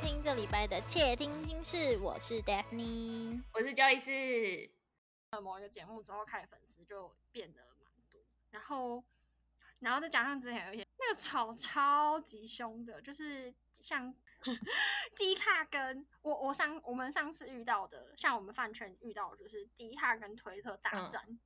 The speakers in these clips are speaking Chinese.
收听这礼拜的窃听心事，我是 Daphne， 我是 Joyce。某一个节目之后，看粉丝就变得蛮多，然后再加上之前有一些那个吵超级凶的，就是像迪卡跟我们上次遇到的，像我们饭圈遇到的就是迪卡跟推特大战，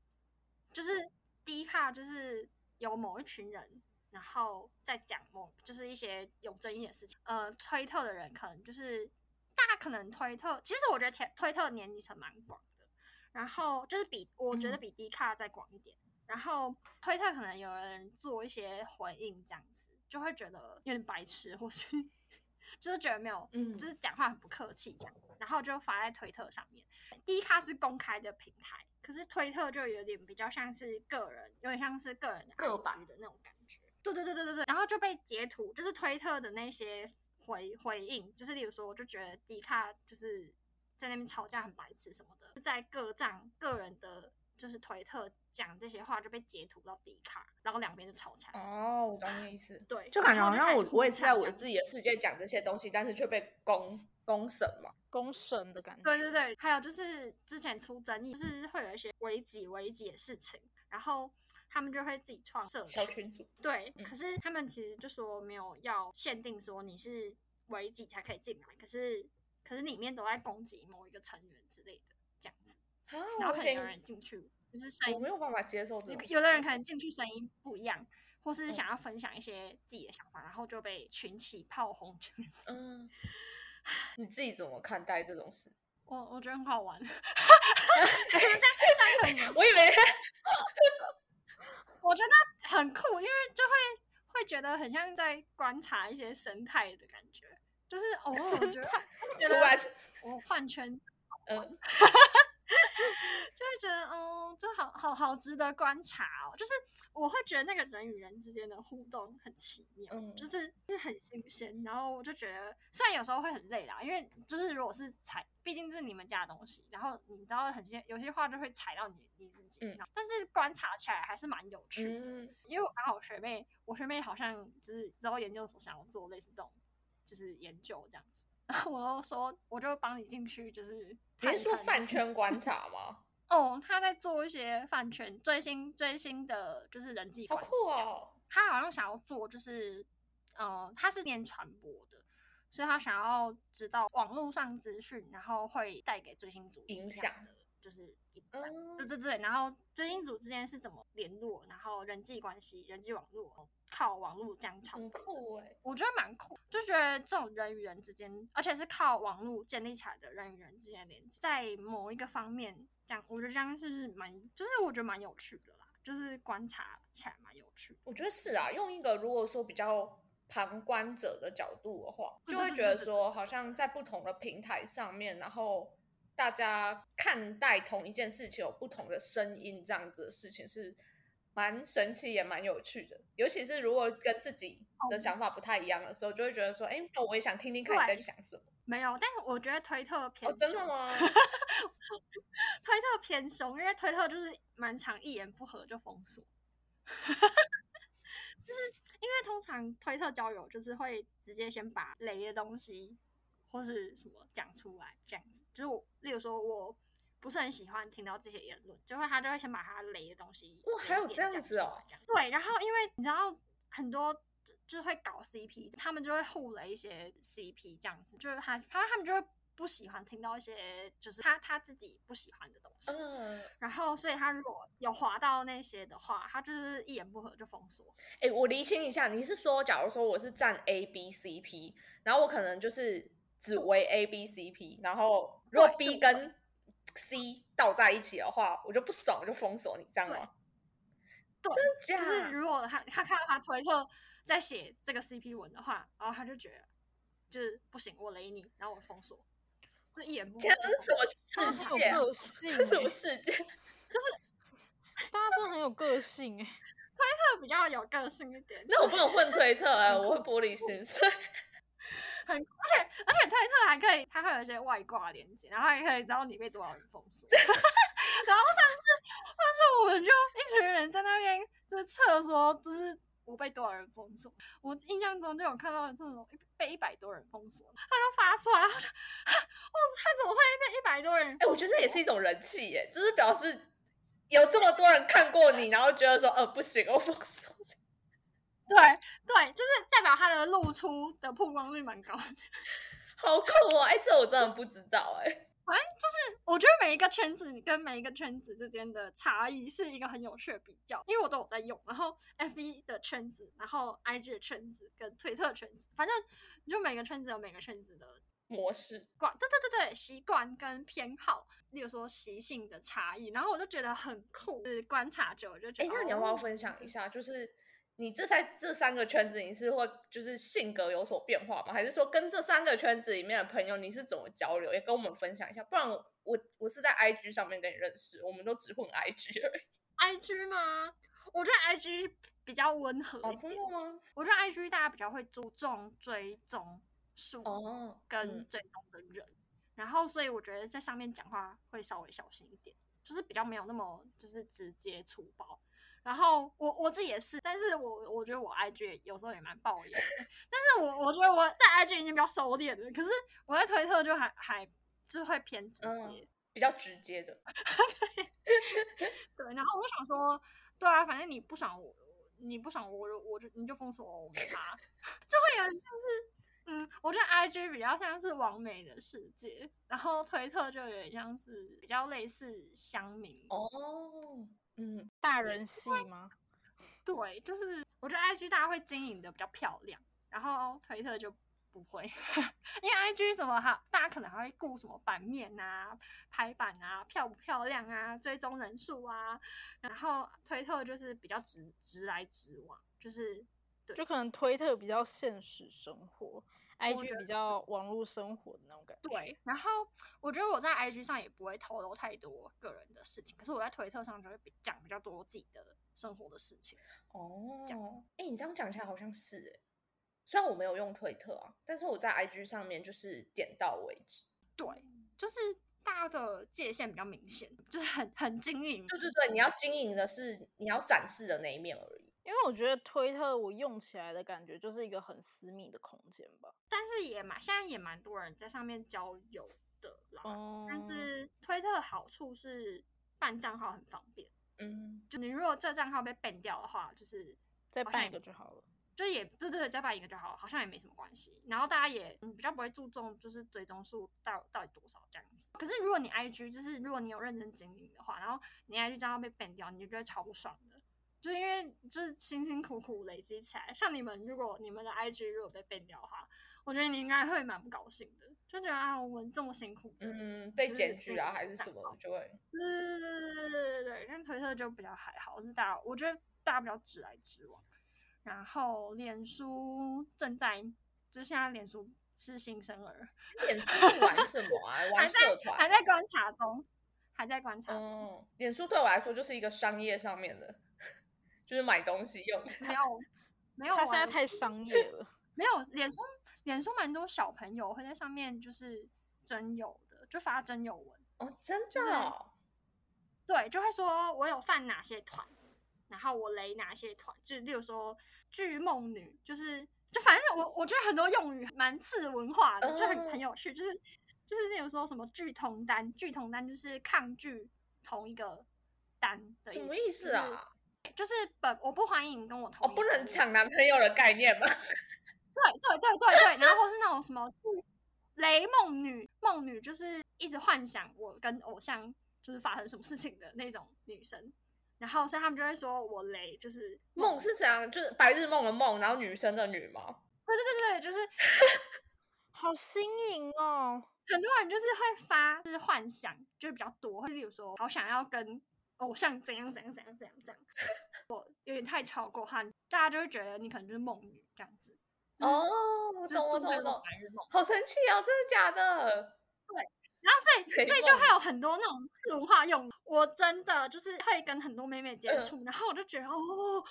就是迪卡就是有某一群人。然后再讲就是一些有争议的事情。推特的人可能就是大家可能推特，其实我觉得推特年龄层蛮广的，然后就是我觉得比 D 卡再广一点。然后推特可能有人做一些回应，这样子就会觉得有点白痴，或是就是觉得没有，就是讲话很不客气这样子，然后就发在推特上面。D 卡是公开的平台，可是推特就有点比较像是个人，有点像是个人的IG的那种感觉。对，然后就被截图，就是推特的那些回应，就是例如说，我就觉得迪卡就是在那边吵架很白痴什么的，在个人的，就是推特讲这些话就被截图到迪卡，然后两边就吵起来。哦，我懂你的意思。对，就感觉好像我也是在我自己的世界讲这些东西，但是却被公审嘛，公审的感觉。对，还有就是之前出争议，就是会有一些危机的事情，然后。他们就会自己创社群小群组，对、可是他们其实就说没有要限定说你是唯几才可以进来，可是里面都在攻击某一个成员之类的这样子，然后可能有人进去就是声音我没有办法接受这种，有的人可能进去声音不一样，或是想要分享一些自己的想法，然后就被群起炮轰这样子。你自己怎么看待这种事？我觉得很好玩。这样可以吗？我以为。我觉得很酷，因为就会觉得很像在观察一些生态的感觉，就是偶尔我觉得我饭圈，就会觉得就好值得观察哦。就是我会觉得那个人与人之间的互动很奇妙，就是很新鲜。然后我就觉得，虽然有时候会很累啦，因为就是如果是毕竟是你们家的东西，然后你知道有些话就会踩到你自己，但是观察起来还是蛮有趣的。因为我刚好我学妹好像就是之后研究所想要做类似这种，就是研究这样子，然后我就说我就帮你进去，就是你是说饭圈观察吗？他在做一些饭圈最新的就是人际关系这样子。好酷哦！他好像想要做就是，他是念传播的。所以他想要知道网络上资讯，然后会带给追星族影响的，就是对，然后追星族之间是怎么联络，然后人际关系、人际网络靠网络这样传播，很酷欸，我觉得蛮酷，就觉得这种人与人之间，而且是靠网络建立起来的人与人之间的连接，在某一个方面讲，我觉得这样是蛮，就是我觉得蛮有趣的啦，就是观察起来蛮有趣的。我觉得是啊，用一个如果说比较。旁观者的角度的话，就会觉得说好像在不同的平台上面，然后大家看待同一件事情有不同的声音，这样子的事情是蛮神奇也蛮有趣的，尤其是如果跟自己的想法不太一样的时候，就会觉得说那我也想听听看你在想什么。没有，但是我觉得推特偏凶。真的吗？推特偏凶，因为推特就是蛮常一言不合就封锁。就是因为通常推特交友就是会直接先把雷的东西或是什么讲出来这样子，就是例如说我不是很喜欢听到这些言论，他就会先把他雷的东西。哇，还有这样子哦。对，然后因为你知道很多就是会搞 CP， 他们就会互雷一些 CP 这样子，就是他们就会不喜欢听到一些就是他自己不喜欢的东西，然后所以他如果有滑到那些的话，他就是一言不合就封锁。我厘清一下，你是说假如说我是站 ABCP， 然后我可能就是只为 ABCP， 然后如果 B 跟 C 倒在一起的话，我就不爽，我就封锁你，这样吗？对，真的假的？就是如果他看到他推特在写这个 CP 文的话，然后他就觉得就是不行，我雷你，然后我封锁。这一言不合，这是什么世界？个性欸，这是什么世界？就是大家真的很有个性哎，推特比较有个性一点。那我不能混推特啊，我会玻璃心碎。而且推特还可以，它会有一些外挂连接，然后还可以知道你被多少人封锁。然后上次我们就一群人在那边就是测说，就是我被多少人封锁，我印象中就有看到这种被100多人封锁，他就发出来，然后就他怎么会被100多人封锁？我觉得这也是一种人气耶，就是表示有这么多人看过你，然后觉得说不行，我封锁。对对，就是代表他的露出的曝光率蛮高的，好酷哦！这我真的不知道反正就是我觉得每一个圈子跟每一个圈子之间的差异是一个很有趣的比较，因为我都有在用，然后 FB 的圈子，然后 IG 的圈子跟推特圈子，反正就每个圈子有每个圈子的模式，对，习惯跟偏好，例如说习性的差异，然后我就觉得很酷，就是观察久我就觉得那你要不要分享一下，就是你这三个圈子你是会就是性格有所变化吗？还是说跟这三个圈子里面的朋友你是怎么交流，也跟我们分享一下，不然我是在 IG 上面跟你认识，我们都只混 IG 而已。IG 吗？我觉得 IG 比较温和一点。真的吗？我觉得 IG 大家比较会注重追踪数跟追踪的人，然后所以我觉得在上面讲话会稍微小心一点，就是比较没有那么就是直接粗暴。然后我自己也是，但是我觉得我 IG 有时候也蛮暴言的，但是我觉得我在 IG 已经比较收敛了，可是我在推特就还就会偏直接，比较直接的。对，然后我想说，对啊，反正你不爽我就你就封锁我，我没差，就会有点像是我觉得 IG 比较像是网美的世界，然后推特就有点像是比较类似乡民大人系吗？对，就是我觉得 IG 大家会经营的比较漂亮，然后推特就不会，因为 IG 什么大家可能还会顾什么版面啊、排版啊、漂不漂亮啊、追踪人数啊，然后推特就是比较直来直往，就是对，就可能推特比较现实生活。IG 比较网络生活的那种感觉。对，然后我觉得我在 IG 上也不会透露太多个人的事情，可是我在推特上就会讲比较多自己的生活的事情。你这样讲起来好像是虽然我没有用推特啊，但是我在 IG 上面就是点到为止。对，就是大家的界限比较明显，就是很经营。对，你要经营的是你要展示的那一面而已。因为我觉得推特我用起来的感觉就是一个很私密的空间吧，但是现在也蛮多人在上面交友的啦。但是推特的好处是办账号很方便，就你如果这账号被 ban 掉的话，就是再办一个就好了，就也对，再办一个就好了，好像也没什么关系。然后大家也比较不会注重就是追踪数到底多少这样子。可是如果你 IG 就是如果你有认真经营的话，然后你 IG 账号被 ban 掉，你就觉得超不爽的。就是因为就是辛辛苦苦累积起来，像如果你们的 IG 如果被 ban 掉的话，我觉得你应该会蛮不高兴的，就觉得我们这么辛苦的，被检举啊还是什么，就会对。但推特就比较还好，是我觉得大家比较直来直往。然后脸书就现在脸书是新生儿，脸书是玩什么玩社团，还在观察中，脸书对我来说就是一个商业上面的。就是买东西用的，没有，他现在太商业了。没有，脸书蛮多小朋友会在上面就是真友的，就发真友文。真的对，就会说我有犯哪些团，然后我雷哪些团，就例如说巨梦女，就反正我觉得很多用语蛮次文化的，就很有趣，就是例如说什么巨同单就是抗拒同一个单的意思，什么意思啊？就是我不欢迎跟我同意，不能抢男朋友的概念吗？对，然后或是那种什么雷梦女，就是一直幻想我跟偶像就是发生什么事情的那种女生，然后所以他们就会说我雷，就是梦是怎样，就是白日梦的梦，然后女生的女嘛。对，就是好新颖哦！很多人就是会发就是幻想，就是比较多，例如说好想要跟。偶像怎样，我有点太超过他，大家就会觉得你可能就是梦女这样子。我懂，好神奇哦，真的假的？对，然后所以就会有很多那种次文化用，我真的就是会跟很多妹妹接触，然后我就觉得我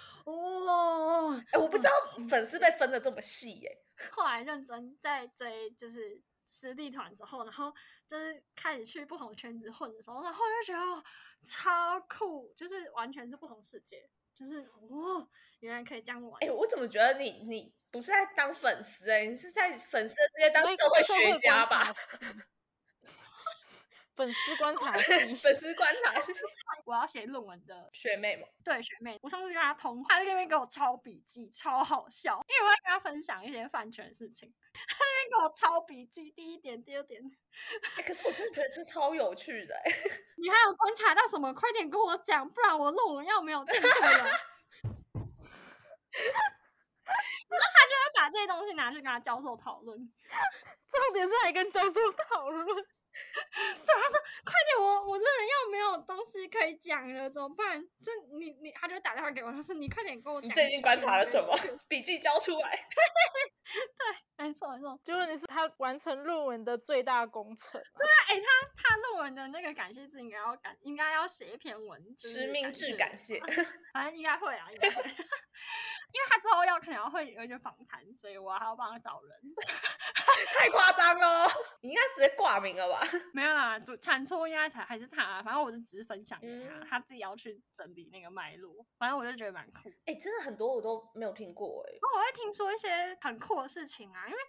不知道粉丝被分的这么细耶。后来认真在追就是实力团之后，然后就是开始去不同圈子混的时候，然后就觉得超酷，就是完全是不同世界，就是哇，原来可以这样玩。哎、欸，我怎么觉得你不是在当粉丝哎、欸，你是在粉丝之间当社会学家吧？粉丝观察系，粉丝观察系。我要写论文的学妹嘛，对学妹，我上次跟她通话，她在那边给我抄笔记，超好笑，因为我要跟她分享一些饭圈的事情，她在那边给我抄笔记，第一点，第二点。欸、可是我真的觉得这超有趣的、欸。你还有观察到什么？快点跟我讲，不然我论文要没有进度了。然后他就会把这些东西拿去跟他教授讨论，重点是还跟教授讨论。对，他说快点，我真的要没有东西可以讲了，怎么办？就你，他就打电话给我，他说你快点跟我讲。你最近观察了什么？笔记交出来。对，没错没错，就是你是他完成论文的最大功臣、啊。对啊，哎、欸，他论文的那个感谢字应该要写一篇文，实名制感谢，反正应该会啊，应该会。因为他之后可能要会有一些访谈，所以我还要帮他找人。太夸张了，你应该直接挂名了吧？没有啦，产出应该还是他、啊，反正我就只是分享给他、嗯，他自己要去整理那个脉络。反正我就觉得蛮酷。哎、欸，真的很多我都没有听过哎、欸。我会听说一些很酷的事情啊，因为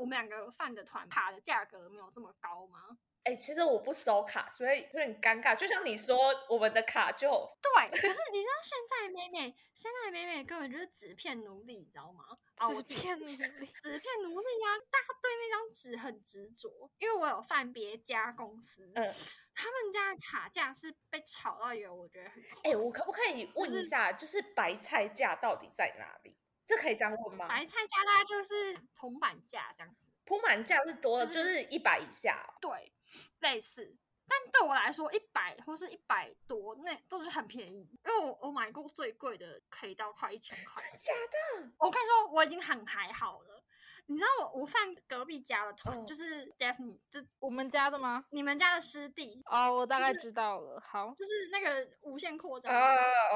我们两个饭的团卡的价格没有这么高吗？哎、欸，其实我不收卡，所以有点尴尬。就像你说，我们的卡就对，可是你知道现在的妹妹根本就是纸片奴隶，你知道吗？啊、哦，纸片奴隶啊！大家对那张纸很执着，因为我有犯别家公司，他们家的卡价是被炒到一个我觉得很……哎、欸，我可不可以问一下，就是白菜价到底在哪里？这可以这样问吗？白菜价大概就是铜板价这样子。铺满价是多了，就是100以下、哦，对，类似。但对我来说，100或是100多，那都是很便宜。因为我买过最贵的，可以到快1000块。真的假的？我跟你说，我已经很还好了。你知道我犯隔壁家的团、就是 Daphne， 我们家的吗？你们家的师弟哦， 我大概知道了。好，就是那个无限扩张，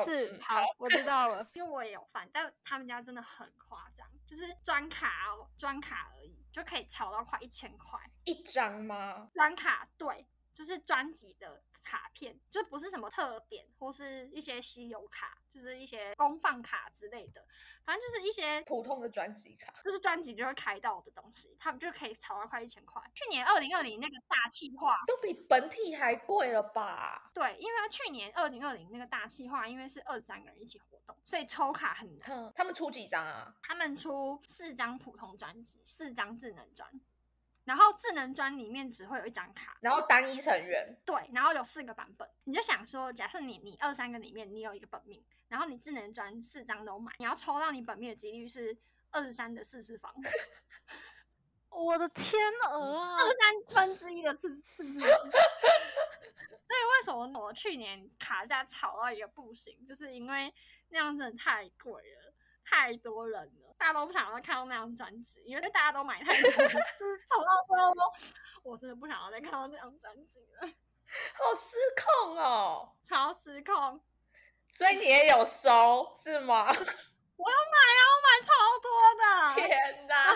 是好，我知道了。因为我也有犯，但他们家真的很夸张，就是专卡哦，专卡而已。就可以炒到快1000块一张吗？专卡，对，就是专辑的卡片，就不是什么特点或是一些稀有卡，就是一些公放卡之类的，反正就是一些普通的专辑卡，就是专辑就会开到的东西，他们就可以炒到快1000块。去年2020那个大企划都比本体还贵了吧？对，因为去年2020那个大企划，因为是23个人一起活动，所以抽卡很难。他们出几张啊？他们出4张普通专辑，4张智能专。然后智能专里面只会有一张卡，然后单一成员，对，然后有4个版本。你就想说，假设你23个里面你有一个本命，然后你智能专4张都买，你要抽到你本命的几率是23的44方。我的天鹅啊，1/23的44。所以为什么我去年卡价炒到一个不行，就是因为那样真的太贵了。太多人了，大家都不想要看到那张专辑，因为大家都买太多了，吵到最后，我真的不想要再看到这张专辑了，好失控哦，超失控。所以你也有收是吗？我有买啊，我买超多的。天哪！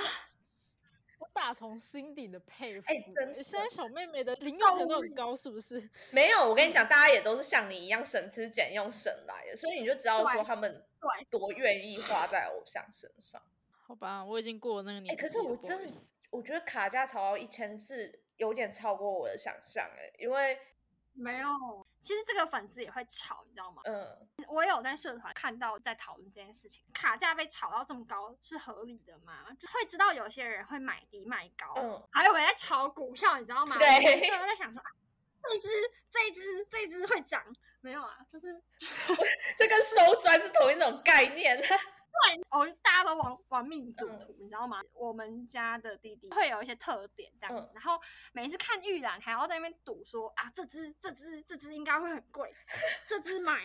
我打从心底的佩服、欸、现在小妹妹的零用钱都很高是不是？没有，我跟你讲，大家也都是像你一样省吃俭用省来的，所以你就知道说他们多愿意花在偶像身上。好吧，我已经过了那个年纪、欸、可是我真的我觉得卡价炒到1000是有点超过我的想象、欸、因为没有，其实这个粉丝也会吵，你知道吗？我有在社团看到在讨论这件事情，卡价被炒到这么高是合理的吗？就会知道有些人会买低卖高，还有我在炒股票，你知道吗？对，所以我在想说、啊、这一只会涨，没有啊，就是这跟收专是同一种概念。对，大家都玩命赌徒、你知道吗？我们家的弟弟会有一些特点这样子，然后每次看预览还要在那边赌说啊，这只应该会很贵，这只买，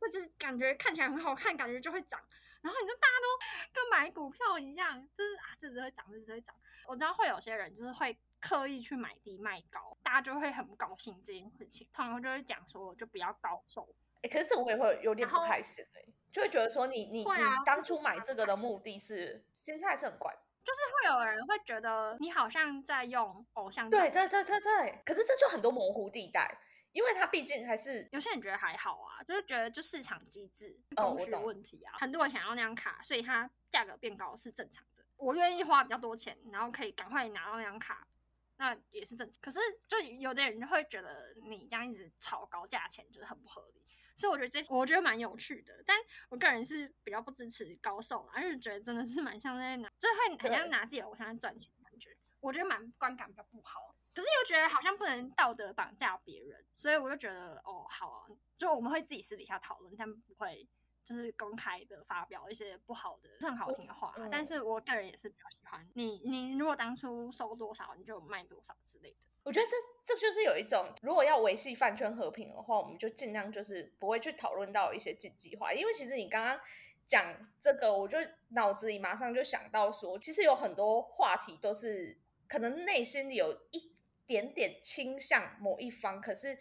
这只感觉看起来很好看，感觉就会涨。然后你就大家都跟买股票一样，就是啊，这只会涨，这只会涨。我知道会有些人就是会刻意去买低卖高，大家就会很不高兴这件事情，通常就会讲说就比较高手。欸、可是我也会有点不开心、欸、就会觉得说你当初买这个的目的是，心态是很怪，就是会有人会觉得你好像在用偶像赚钱，对对对对对。可是这就很多模糊地带，因为他毕竟还是有些人觉得还好啊，就是觉得就市场机制供需问题啊，很多人想要那张卡，所以它价格变高是正常的，我愿意花比较多钱然后可以赶快拿到那张卡，那也是正常。可是就有的人会觉得你这样一直炒高价钱就是很不合理，所以我觉得蛮有趣的，但我个人是比较不支持高售啦，而且觉得真的是蛮像在拿，就会很像拿自己的偶像在赚钱的感觉，我觉得蛮观感比较不好，可是又觉得好像不能道德绑架别人，所以我就觉得哦好啊，就我们会自己私底下讨论，但不会就是公开的发表一些不好的不很好听的话，但是我个人也是比较喜欢你如果当初收多少你就卖多少之类的。我觉得这就是有一种，如果要维系饭圈和平的话，我们就尽量就是不会去讨论到一些禁忌话，因为其实你刚刚讲这个，我就脑子里马上就想到说，其实有很多话题都是可能内心里有一点点倾向某一方，可是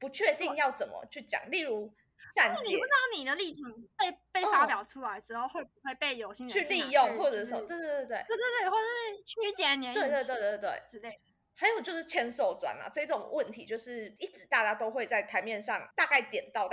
不确定要怎么去讲，例如但是你不知道你的立场被发表出来之后，会不会被有心人去利用，或者是对，或者是曲解你的意思，对之类的。还有就是签售专啊，这种问题就是一直大家都会在台面上大概点到，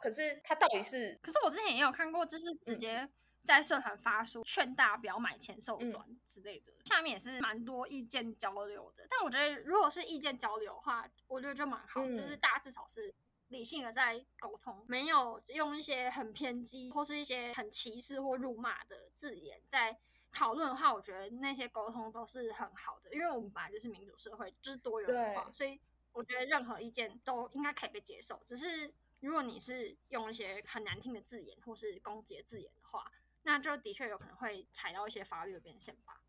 可是它到底是，可是我之前也有看过，就是直接在社团发书劝大家不要买签售专之类的，下面也是蛮多意见交流的。但我觉得如果是意见交流的话，我觉得就蛮好，就是大家至少是理性的在沟通，没有用一些很偏激或是一些很歧视或辱骂的字眼在讨论的话，我觉得那些沟通都是很好的，因为我们本来就是民主社会，就是多元文化，所以我觉得任何意见都应该可以被接受，只是如果你是用一些很难听的字眼或是攻击的字眼的话，那就的确有可能会踩到一些法律的边线吧。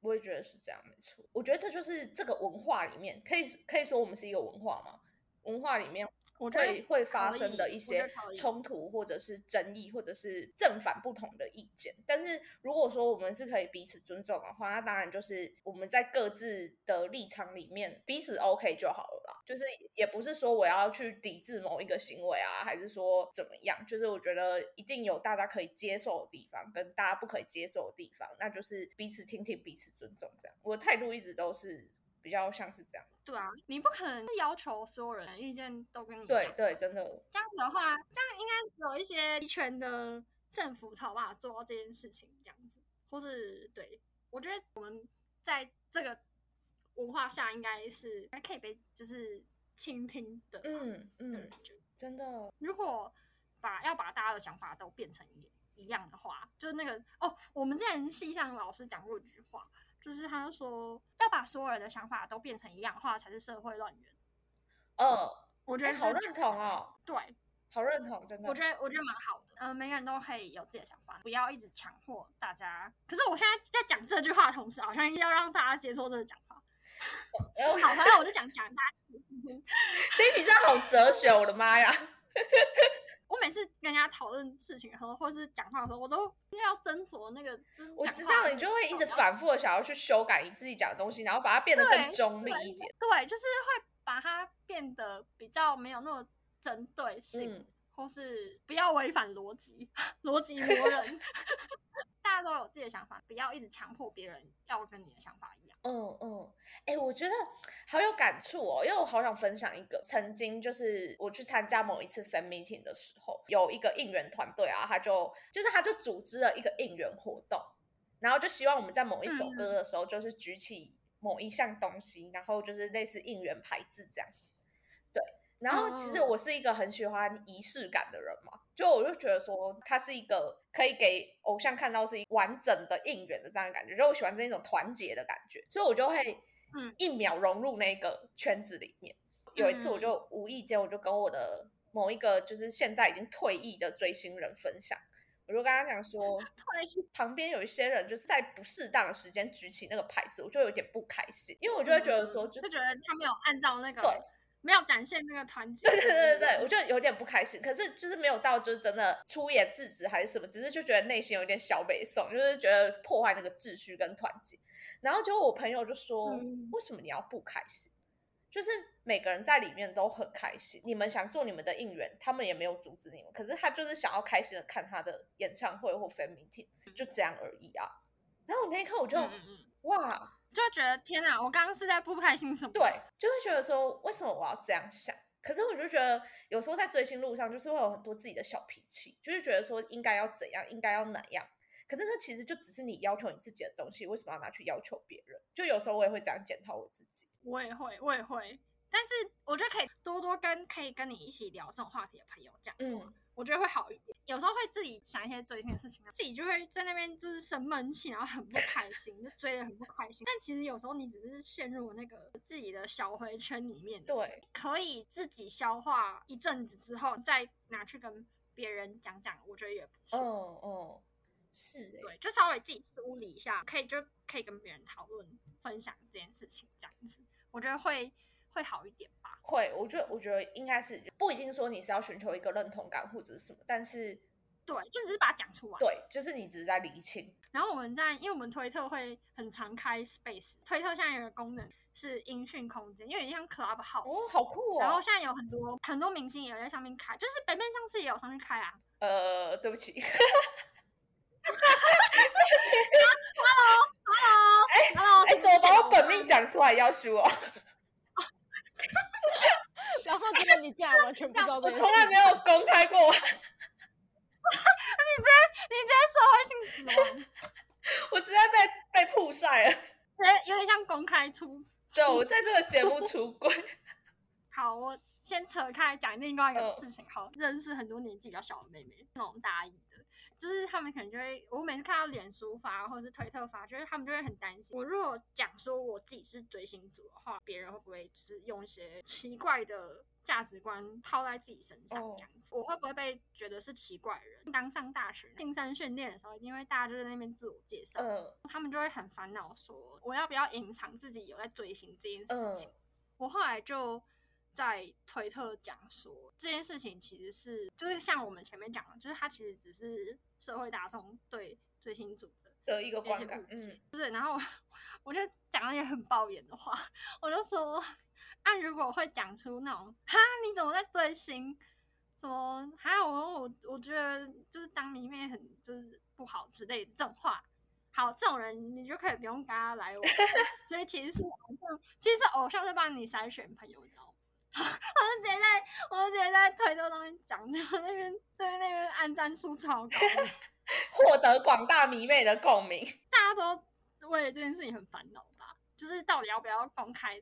我也觉得是这样，没错。我觉得这就是这个文化里面可以说我们是一个文化吗？文化里面会发生的一些冲突或者是争议，或者是正反不同的意见，但是如果说我们是可以彼此尊重的话，那当然就是我们在各自的立场里面彼此 OK 就好了啦，就是也不是说我要去抵制某一个行为啊，还是说怎么样，就是我觉得一定有大家可以接受的地方跟大家不可以接受的地方，那就是彼此听听彼此尊重，这样我的态度一直都是比较像是这样子。对啊，你不可能要求所有人的意见都跟你一样。对，真的。这样子的话，这样应该有一些集权的政府才有办法做到这件事情，这样子，或是对，我觉得我们在这个文化下应该可以被就是倾听的。真的。如果要把大家的想法都变成一样的话，就是那个我们之前系上老师讲过一句话。就是他说要把所有人的想法都变成一样的话才是社会乱源。我觉得好认同哦。对，好认同，真的。我觉得蛮好的。每个人都可以有自己的想法，不要一直强迫大家。可是我现在在讲这句话的同时，好像要让大家接受这个讲法。好，反正我就讲大家。这一集真的好哲学，我的妈呀！我每次跟人家讨论事情的时候，或是讲话的时候，我都要斟酌那个。我知道你就会一直反复的想要去修改你自己讲的东西，然后把它变得更中立一点。对，就是会把它变得比较没有那么针对性，或是不要违反逻辑，逻辑魔人。大家都有自己的想法，不要一直强迫别人要跟你的想法一样。我觉得好有感触哦，因为我好想分享一个，曾经就是我去参加某一次 fan meeting 的时候，有一个应援团队啊，他就组织了一个应援活动，然后就希望我们在某一首歌的时候，就是举起某一项东西，然后就是类似应援牌子这样子，对。然后其实我是一个很喜欢仪式感的人嘛，就我就觉得说它是一个可以给偶像看到是完整的应援的这样的感觉，就我喜欢这种团结的感觉，所以我就会一秒融入那个圈子里面。有一次我就无意间，我就跟我的某一个就是现在已经退役的追星人分享，我就跟他讲说旁边有一些人就是在不适当的时间举起那个牌子，我就有点不开心，因为我就会觉得说就觉得他没有按照那个对没有展现那个团结，对，我就有点不开心，可是就是没有到就是真的出言制止还是什么，只是就觉得内心有点小悲痛，就是觉得破坏那个秩序跟团结。然后结果我朋友就说为什么你要不开心，就是每个人在里面都很开心，你们想做你们的应援，他们也没有阻止你们，可是他就是想要开心的看他的演唱会或 fan meeting， 就这样而已啊。然后我那一刻我就哇，就觉得天哪，我刚刚是在不开心什么？对，就会觉得说为什么我要这样想？可是我就觉得有时候在追星路上就是会有很多自己的小脾气，就是觉得说应该要怎样应该要哪样，可是那其实就只是你要求你自己的东西，为什么要拿去要求别人？就有时候我也会这样检讨我自己。我也会，但是我觉得可以多多可以跟你一起聊这种话题的朋友讲话，我觉得会好一点。有时候会自己想一些追星的事情，自己就会在那边就是生闷气，然后很不开心，就追得很不开心。但其实有时候你只是陷入那个自己的小回圈里面，对，可以自己消化一阵子之后，再拿去跟别人讲讲，我觉得也不错。哦，是耶，对，就稍微自己梳理一下，可以跟别人讨论分享这件事情，这样子，我觉得会好一点吧。会，我觉得应该是不一定说你是要寻求一个认同感或者是什么，但是对，就只是把它讲出来。对，就是你只是在厘清。然后因为我们推特会很常开 space， 推特现在有个功能是音讯空间，因为像 Clubhouse， 哦，好酷哦。然后现在有很多明星也在上面开，就是北面上次也有上去开啊。对不起，对不起 ，Hello， 怎么把我本命讲出来要输哦？然后结果你竟然完全不知道这件事，我从来没有公开过。你直接社会性死亡，我直接被曝晒了，有点像公开出。对，我在这个节目出轨。好，我先扯开讲另外一个事情。好，认识很多年纪比较小的妹妹，那种大一的，就是他们可能就会，我每次看到脸书发或者是推特发，就是他们就会很担心，我如果讲说我自己是追星族的话，别人会不会就是用一些奇怪的价值观套在自己身上这样子，我会不会被觉得是奇怪的人？刚上大学新生训练的时候，因为大家就在那边自我介绍，他们就会很烦恼说我要不要隐藏自己有在追星这件事情。我后来就在推特讲说，这件事情其实是就是像我们前面讲的，就是它其实只是社会大众对追星族的一个观感，对。然后我就讲了一些很爆眼的话，我就说，啊，如果会讲出那种哈你怎么在追星，什么还有我觉得就是当迷妹很就是不好之类的这种话，好，这种人你就可以不用跟他来往。所以其实是偶像在帮你筛选朋友，你知道吗？我就直接在推特上面讲，然后那边按赞数超高，获得广大迷妹的共鸣。大家都为这件事情很烦恼吧？就是到底要不要公开？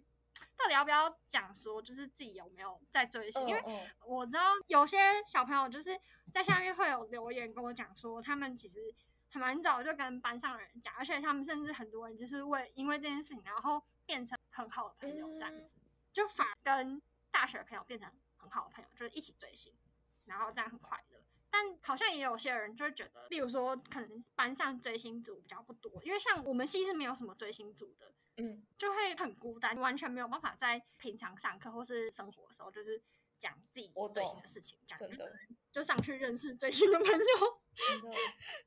到底要不要讲说，就是自己有没有在追星？因为我知道有些小朋友就是在下面会有留言跟我讲说，他们其实很蛮早就跟班上的人讲，而且他们甚至很多人就是因为这件事情，然后变成很好的朋友这样子，就反而跟大学的朋友变成很好的朋友，就是一起追星，然后这样很快乐。但好像也有些人就会觉得，例如说可能班上追星族比较不多，因为像我们系是没有什么追星族的，就会很孤单，完全没有办法在平常上课或是生活的时候就是讲自己追星的事情，这样就上去认识追星的朋友。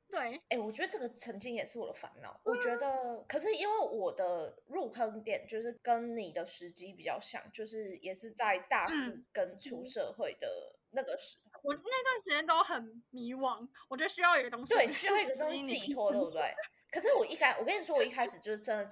对，我觉得这个曾经也是我的烦恼。我觉得，可是因为我的入坑点就是跟你的时机比较像，就是也是在大四跟出社会的那个时候，我那段时间都很迷惘，我觉得需要一个东西，对，需要一个东西寄托，对不对？可是我跟你说，我一开始就是真的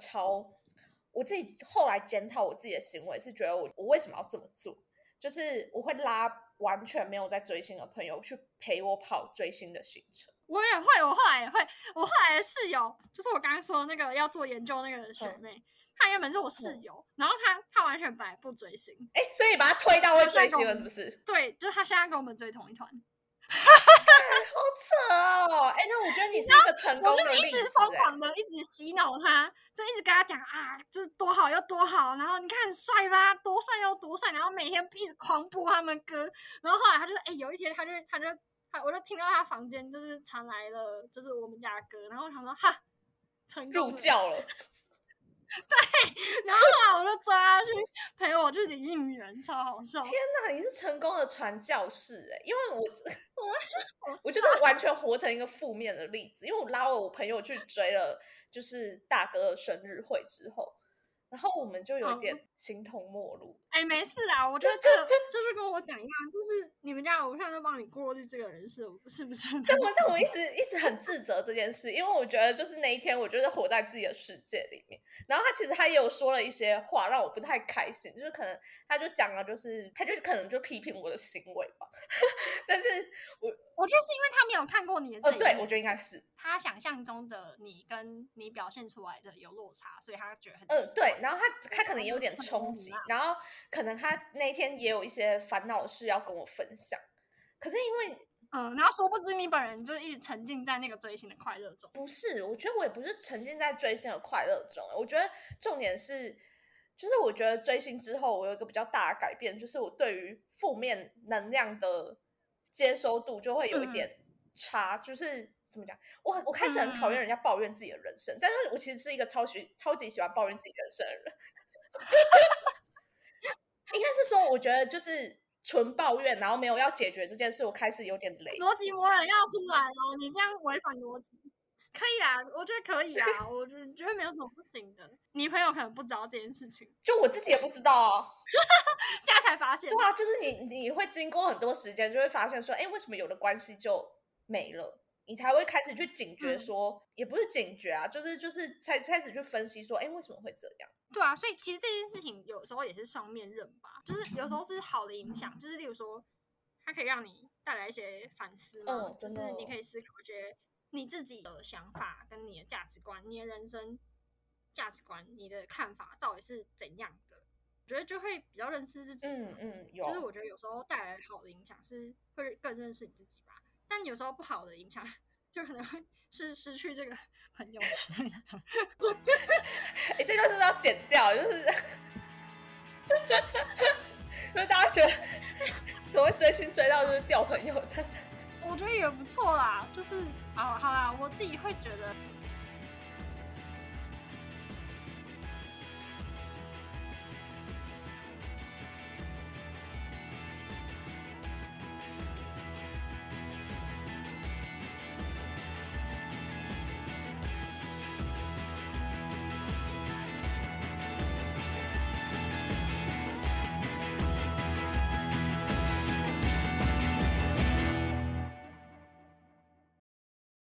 我自己后来检讨我自己的行为，是觉得我为什么要这么做？就是我会拉完全没有在追星的朋友去陪我跑追星的行程。我也会，我后来也会，我后来的室友就是我刚刚说那个要做研究那个学妹，她原本是我室友，然后她完全本来不追星，所以你把她推到会追星了是不是？对，就是她现在跟我们追同一团。好扯哦！那我觉得你是一个成功的例子，我就是一直疯狂的，一直洗脑他，就一直跟他讲啊，这多好又多好，然后你看帅吧，多帅又多帅，然后每天一直狂播他们歌，然后后来他就有一天我就听到他房间就是传来了就是我们家的歌，然后我想说哈，成功了，入教了。对，然后后来我就抓他去陪我去领应援，超好笑！天哪，你是成功的传教士因为我就是完全活成一个负面的例子，因为我拉了我朋友去追了，就是大哥的生日会之后，然后我们就有点形同陌路。哎，没事啦，我觉得这个就是跟我讲一样，就是你们家偶像就帮你过滤这个人是不是？但我一直很自责这件事，因为我觉得就是那一天，我就是活在自己的世界里面。然后他也有说了一些话让我不太开心，就是可能他就讲了，就是他就可能就批评我的行为吧。但是我就是因为他没有看过你的这一面，对，我觉得应该是他想象中的你跟你表现出来的有落差，所以他觉得很奇怪。对，然后他可能也有点冲击，然后可能他那天也有一些烦恼事要跟我分享，可是因为然后殊不知你本人就一直沉浸在那个追星的快乐中。不是，我觉得我也不是沉浸在追星的快乐中，我觉得重点是就是我觉得追星之后我有一个比较大的改变，就是我对于负面能量的接收度就会有一点差，就是怎么讲，我开始很讨厌人家抱怨自己的人生，但是我其实是一个超级喜欢抱怨自己人生的人。应该是说我觉得就是纯抱怨然后没有要解决这件事，我开始有点累，逻辑模很要出来了，你这样违反逻辑。可以啦，我觉得可以啦，我觉得没有什么不行的。你朋友可能不知道这件事情，就我自己也不知道哦。现在才发现。对啊，就是你会经过很多时间就会发现说，哎，为什么有的关系就没了，你才会开始去警觉说，也不是警觉啊，就是才开始去分析说，哎，为什么会这样？对啊，所以其实这件事情有时候也是双面刃吧，就是有时候是好的影响，就是例如说，它可以让你带来一些反思嘛，就是你可以思考一些你自己的想法跟你的价值观、你的人生价值观、你的看法到底是怎样的。我觉得就会比较认识自己，有，就是我觉得有时候带来好的影响是会更认识你自己吧。但有时候不好的影响就可能会是失去这个朋友圈。这段真的要剪掉，就是就是大家觉得怎么会追星追到就是掉朋友圈，我觉得也不错啦，就是好啦，我自己会觉得